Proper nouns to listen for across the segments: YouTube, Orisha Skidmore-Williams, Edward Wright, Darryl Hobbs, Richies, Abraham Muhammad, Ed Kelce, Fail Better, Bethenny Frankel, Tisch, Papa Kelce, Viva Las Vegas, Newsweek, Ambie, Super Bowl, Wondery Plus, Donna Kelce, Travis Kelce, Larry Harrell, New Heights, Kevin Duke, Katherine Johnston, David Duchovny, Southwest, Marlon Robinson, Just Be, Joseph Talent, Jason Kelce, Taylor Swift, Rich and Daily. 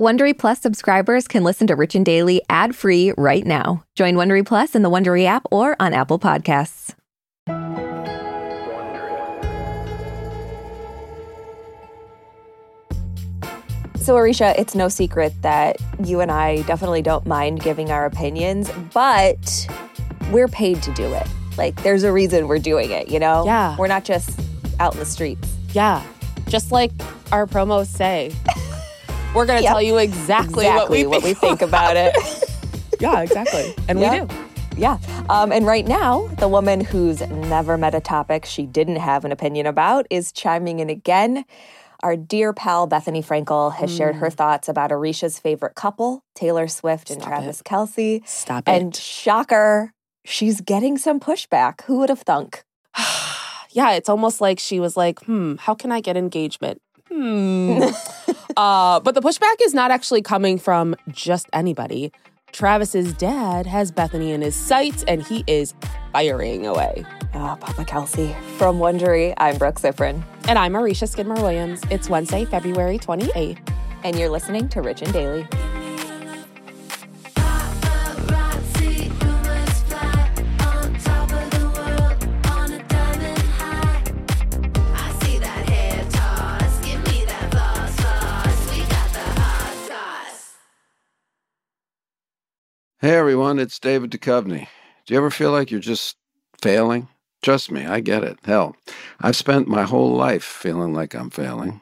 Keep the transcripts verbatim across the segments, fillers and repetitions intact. Wondery Plus subscribers can listen to Rich and Daily ad-free right now. Join Wondery Plus in the Wondery app or on Apple Podcasts. So, Orisha, it's no secret that you and I definitely don't mind giving our opinions, but we're paid to do it. Like, there's a reason we're doing it, you know? Yeah. We're not just out in the streets. Yeah. Just like our promos say. We're going to yep. tell you exactly, exactly what, we what we think about it. Yeah, exactly. And yeah. we do. Yeah. Um, and right now, the woman who's never met a topic she didn't have an opinion about is chiming in again. Our dear pal, Bethenny Frankel, has mm. shared her thoughts about Orisha's favorite couple, Taylor Swift Stop and Travis it. Kelce. Stop it. And shocker, she's getting some pushback. Who would have thunk? Yeah, it's almost like she was like, hmm, how can I get engagement? Hmm. uh, but the pushback is not actually coming from just anybody. Travis's dad has Bethenny in his sights, and he is firing away. Oh, Papa Kelce. From Wondery, I'm Brooke Ziffrin. And I'm Orisha Skidmore-Williams. It's Wednesday, February twenty-eighth. And you're listening to Rich and Daily. Hey everyone, it's David Duchovny. Do you ever feel like you're just failing? Trust me, I get it. Hell, I've spent my whole life feeling like I'm failing.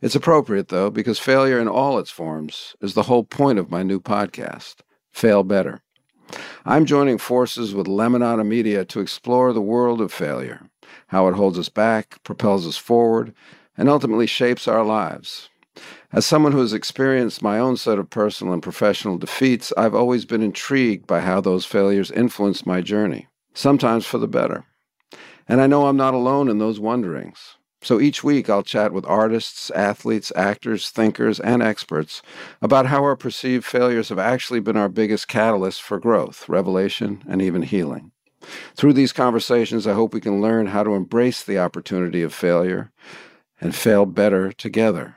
It's appropriate though, because failure in all its forms is the whole point of my new podcast, Fail Better. I'm joining forces with Lemonada Media to explore the world of failure, how it holds us back, propels us forward, and ultimately shapes our lives. As someone who has experienced my own set of personal and professional defeats, I've always been intrigued by how those failures influence my journey, sometimes for the better. And I know I'm not alone in those wonderings. So each week I'll chat with artists, athletes, actors, thinkers, and experts about how our perceived failures have actually been our biggest catalyst for growth, revelation, and even healing. Through these conversations, I hope we can learn how to embrace the opportunity of failure and fail better together.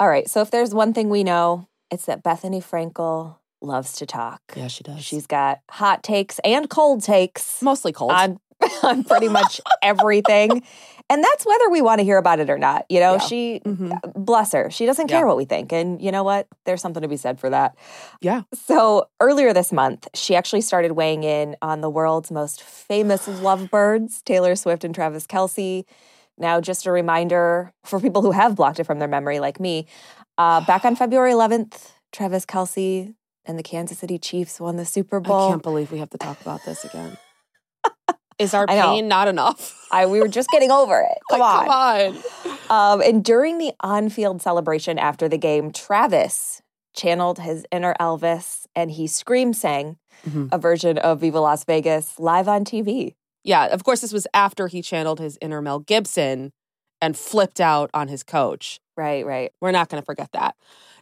All right, so if there's one thing we know, it's that Bethenny Frankel loves to talk. Yeah, she does. She's got hot takes and cold takes. Mostly cold. On, on pretty much everything. And that's whether we want to hear about it or not. You know, yeah. she, mm-hmm. bless her, she doesn't care yeah. what we think. And you know what? There's something to be said for that. Yeah. So earlier this month, she actually started weighing in on the world's most famous lovebirds, Taylor Swift and Travis Kelce. Now, just a reminder for people who have blocked it from their memory, like me, uh, back on February eleventh, Travis Kelce and the Kansas City Chiefs won the Super Bowl. I can't believe we have to talk about this again. Is our pain not enough? I, we were just getting over it. Come like, on. Come on. Um, and during the on-field celebration after the game, Travis channeled his inner Elvis, and he scream-sang mm-hmm. a version of Viva Las Vegas live on T V. Yeah, of course, this was after he channeled his inner Mel Gibson and flipped out on his coach. Right, right. We're not going to forget that.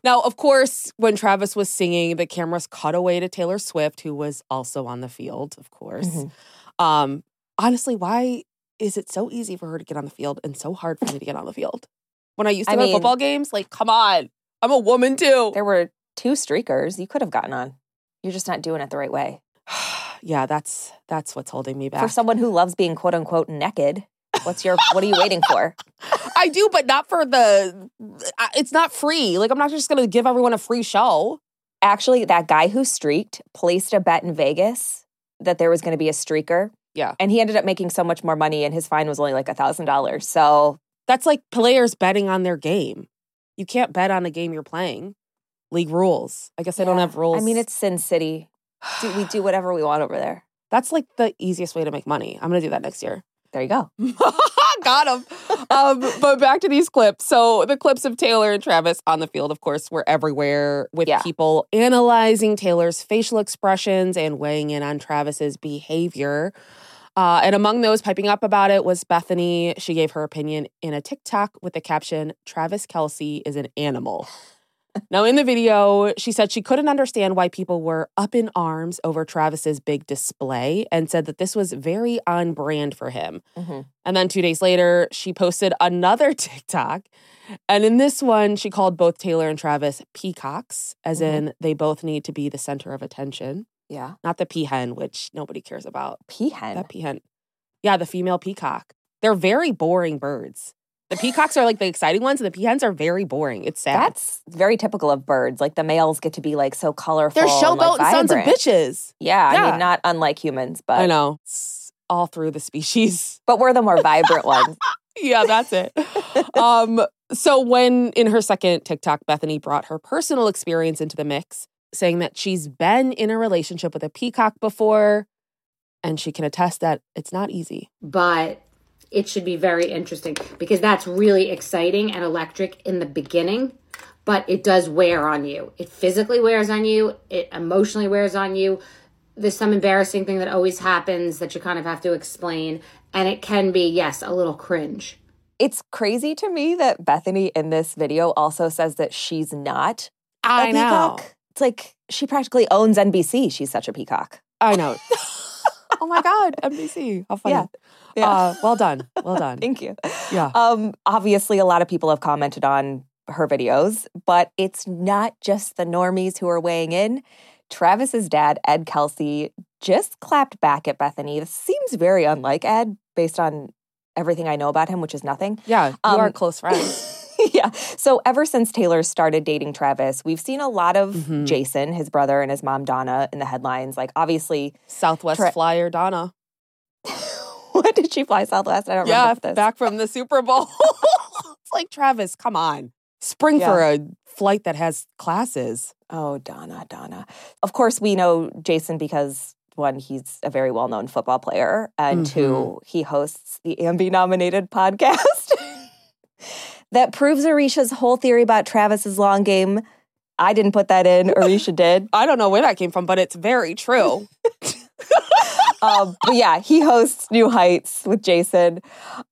Now, of course, when Travis was singing, the cameras cut away to Taylor Swift, who was also on the field, of course. Mm-hmm. Um, honestly, why is it so easy for her to get on the field and so hard for me to get on the field? When I used to I go mean, to football games, like, come on, I'm a woman too. There were two streakers you could have gotten on. You're just not doing it the right way. Yeah, that's that's what's holding me back. For someone who loves being quote unquote naked, what's your what are you waiting for? I do, but not for the. It's not free. Like I'm not just going to give everyone a free show. Actually, that guy who streaked placed a bet in Vegas that there was going to be a streaker. Yeah, and he ended up making so much more money, and his fine was only like a thousand dollars. So that's like players betting on their game. You can't bet on a game you're playing. League rules. I guess yeah. they don't have rules. I mean, it's Sin City. Do, we do whatever we want over there. That's like the easiest way to make money. I'm going to do that next year. There you go. got him. Um, but back to these clips. So the clips of Taylor and Travis on the field, of course, were everywhere with yeah. people analyzing Taylor's facial expressions and weighing in on Travis's behavior. Uh, and among those piping up about it was Bethenny. She gave her opinion in a TikTok with the caption, "Travis Kelce is an animal." Now, in the video, she said she couldn't understand why people were up in arms over Travis's big display and said that this was very on brand for him. Mm-hmm. And then two days later, she posted another TikTok. And in this one, she called both Taylor and Travis peacocks, as mm-hmm. in they both need to be the center of attention. Yeah. Not the peahen, which nobody cares about. Peahen? That peahen. Yeah, the female peacock. They're very boring birds. The peacocks are like the exciting ones, and the peahens are very boring. It's sad. That's very typical of birds. Like the males get to be like so colorful. They're showboat and, like, and sons of bitches. Yeah, yeah, I mean, not unlike humans, but I know it's all through the species. But we're the more vibrant ones. Yeah, that's it. um, so when in her second TikTok, Bethenny brought her personal experience into the mix, saying that she's been in a relationship with a peacock before, and she can attest that it's not easy. But it should be very interesting because that's really exciting and electric in the beginning, but it does wear on you. It physically wears on you. It emotionally wears on you. There's some embarrassing thing that always happens that you kind of have to explain, and it can be, yes, a little cringe. It's crazy to me that Bethenny in this video also says that she's not I a peacock. Know. It's like she practically owns N B C. She's such a peacock. I know. Oh my God, N B C. How funny. Yeah. Yeah. Uh, well done. Well done. Thank you. Yeah. Um, obviously, a lot of people have commented on her videos, but it's not just the normies who are weighing in. Travis's dad, Ed Kelce, just clapped back at Bethenny. This seems very unlike Ed based on everything I know about him, which is nothing. Yeah, you um, are close friends. Yeah. So ever since Taylor started dating Travis, we've seen a lot of mm-hmm. Jason, his brother, and his mom, Donna, in the headlines. Like, obviously, Southwest Tra- flyer Donna. What did she fly Southwest? I don't yeah, remember this. Yeah, back from the Super Bowl. It's like, Travis, come on. Spring yeah. for a flight that has classes. Oh, Donna, Donna. Of course, we know Jason because, one, he's a very well-known football player, and mm-hmm. two, he hosts the Ambie-nominated podcast that proves Orisha's whole theory about Travis's long game. I didn't put that in. Orisha did. I don't know where that came from, but it's very true. um, but yeah, he hosts New Heights with Jason.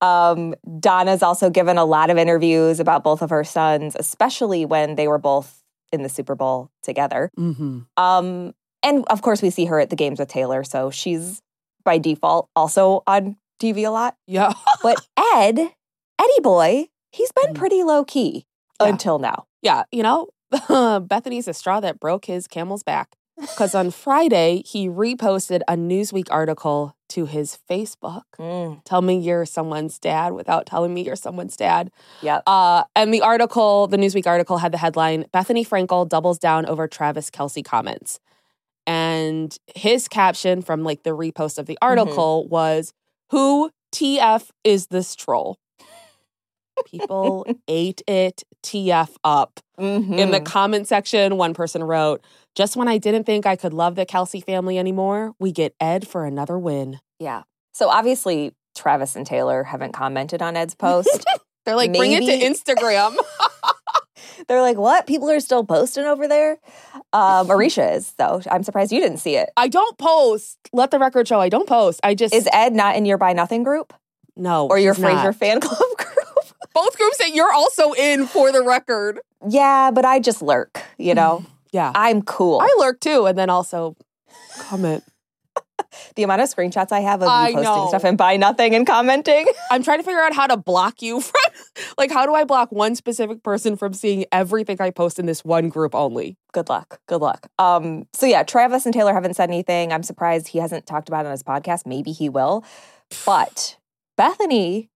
Um, Donna's also given a lot of interviews about both of her sons, especially when they were both in the Super Bowl together. Mm-hmm. Um, and of course, we see her at the games with Taylor, so she's by default also on T V a lot. Yeah. But Ed, Eddie boy, he's been pretty low key yeah. until now. Yeah, you know, Bethenny's a straw that broke his camel's back. Because on Friday, he reposted a Newsweek article to his Facebook. Mm. Tell me you're someone's dad without telling me you're someone's dad. Yep. Uh, and the article, the Newsweek article, had the headline, "Bethenny Frankel doubles down over Travis Kelce comments." And his caption from like the repost of the article mm-hmm. was, "Who T F is this troll?" People ate it T F up. Mm-hmm. In the comment section, one person wrote, "Just when I didn't think I could love the Kelce family anymore, we get Ed for another win." Yeah. So obviously, Travis and Taylor haven't commented on Ed's post. They're like, maybe, bring it to Instagram. They're like, what? People are still posting over there? Um, Orisha is, though. I'm surprised you didn't see it. I don't post. Let the record show I don't post. I just... Is Ed not in your By Nothing group? No. Or your Frasier not. Fan club group? Both groups that you're also in, for the record. Yeah, but I just lurk, you know? Yeah. I'm cool. I lurk too, and then also comment. The amount of screenshots I have of I you posting know. Stuff and By Nothing and commenting. I'm trying to figure out how to block you from, like, how do I block one specific person from seeing everything I post in this one group only? Good luck. Good luck. Um, so yeah, Travis and Taylor haven't said anything. I'm surprised he hasn't talked about it on his podcast. Maybe he will. But Bethenny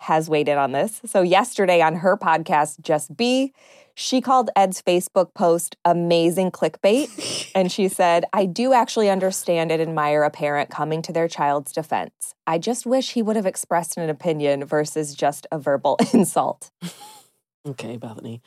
has weighed in on this. So yesterday on her podcast, Just Be, she called Ed's Facebook post amazing clickbait. And she said, "I do actually understand and admire a parent coming to their child's defense. I just wish he would have expressed an opinion versus just a verbal insult." Okay, Bethenny.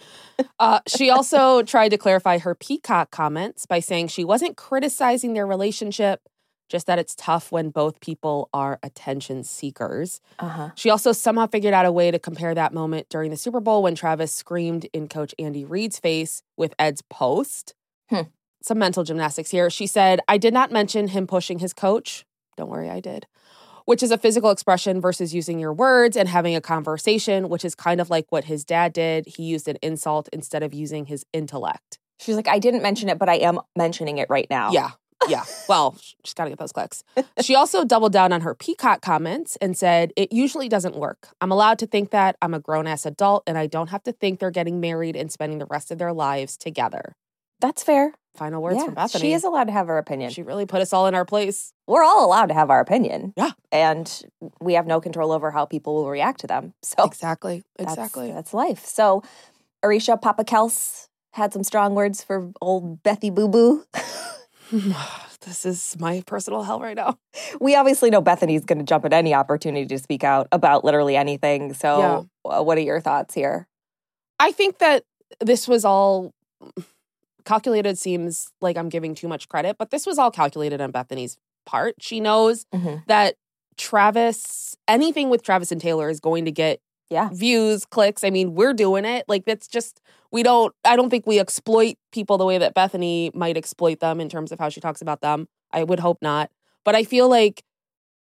Uh, she also tried to clarify her peacock comments by saying she wasn't criticizing their relationship. just that it's tough when both people are attention seekers. Uh-huh. She also somehow figured out a way to compare that moment during the Super Bowl when Travis screamed in Coach Andy Reid's face with Ed's post. Hmm. Some mental gymnastics here. She said, I did not mention him pushing his coach. Don't worry, I did. Which is a physical expression versus using your words and having a conversation, which is kind of like what his dad did. He used an insult instead of using his intellect. She's like, I didn't mention it, but I am mentioning it right now. Yeah, yeah. Well, she's got to get those clicks. She also doubled down on her peacock comments and said, it usually doesn't work. I'm allowed to think that. I'm a grown-ass adult, and I don't have to think they're getting married and spending the rest of their lives together. That's fair. Final words yeah, from Bethenny. She is allowed to have her opinion. She really put us all in our place. We're all allowed to have our opinion. Yeah. And we have no control over how people will react to them. So Exactly. That's, exactly. That's life. So Orisha, Papa Kelce had some strong words for old Bethy Boo Boo. This is my personal hell right now. We obviously know Bethenny's going to jump at any opportunity to speak out about literally anything. So yeah. What are your thoughts here? I think that this was all... Calculated seems like I'm giving too much credit, but this was all calculated on Bethenny's part. She knows mm-hmm. that Travis, anything with Travis and Taylor is going to get yeah. views, clicks. I mean, we're doing it. Like, that's just, we don't, I don't think we exploit people the way that Bethenny might exploit them in terms of how she talks about them. I would hope not. But I feel like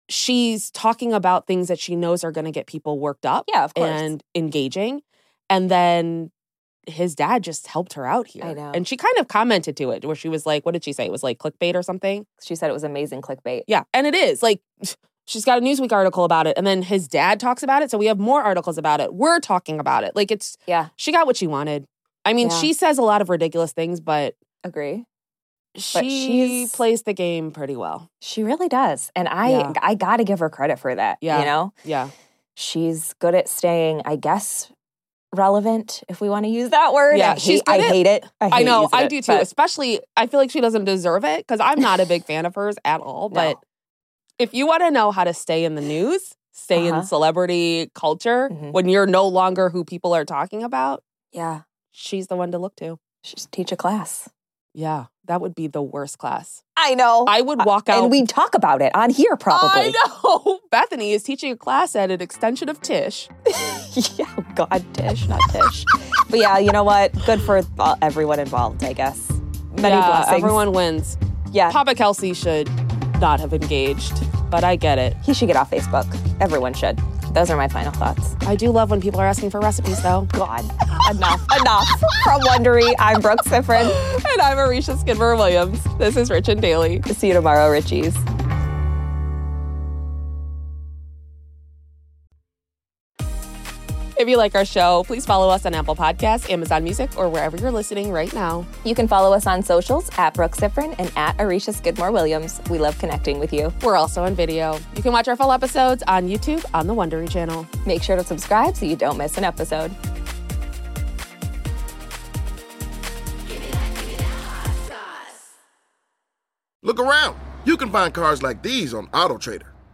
she's talking about things that she knows are going to get people worked up yeah, of course. And engaging. And then his dad just helped her out here. I know. And she kind of commented to it where she was like, what did she say? It was like clickbait or something? She said it was amazing clickbait. Yeah. And it is. Like, she's got a Newsweek article about it. And then his dad talks about it. So we have more articles about it. We're talking about it. Like, it's, yeah. She got what she wanted. I mean, yeah. She says a lot of ridiculous things, but. Agree. She but she's, plays the game pretty well. She really does. And I, yeah. I got to give her credit for that. Yeah. You know? Yeah. She's good at staying, I guess, relevant, if we want to use that word. Yeah, I hate, she's I hate it. I, hate I know, I do it, too. But. Especially, I feel like she doesn't deserve it because I'm not a big fan of hers at all. But no. If you want to know how to stay in the news, stay uh-huh. in celebrity culture mm-hmm. when you're no longer who people are talking about, yeah, she's the one to look to. Just teach a class. Yeah, that would be the worst class. I know. I would walk out. And we talk about it on here probably. I know. Bethenny is teaching a class at an extension of Tisch. Yeah, God, Tisch, not Tisch. But yeah, you know what? Good for everyone involved, I guess. Many yeah, blessings. Everyone wins. Yeah. Papa Kelce should not have engaged, but I get it. He should get off Facebook. Everyone should. Those are my final thoughts. I do love when people are asking for recipes, though. God, enough, enough. From Wondery, I'm Brooke Sifrin. And I'm Orisha Skidmore-Williams. This is Rich and Daily. See you tomorrow, Richies. If you like our show, please follow us on Apple Podcasts, Amazon Music, or wherever you're listening right now. You can follow us on socials at Brooke Sifrin and at Orisha Skidmore-Williams. We love connecting with you. We're also on video. You can watch our full episodes on YouTube on the Wondery channel. Make sure to subscribe so you don't miss an episode. Look around. You can find cars like these on Auto Trader.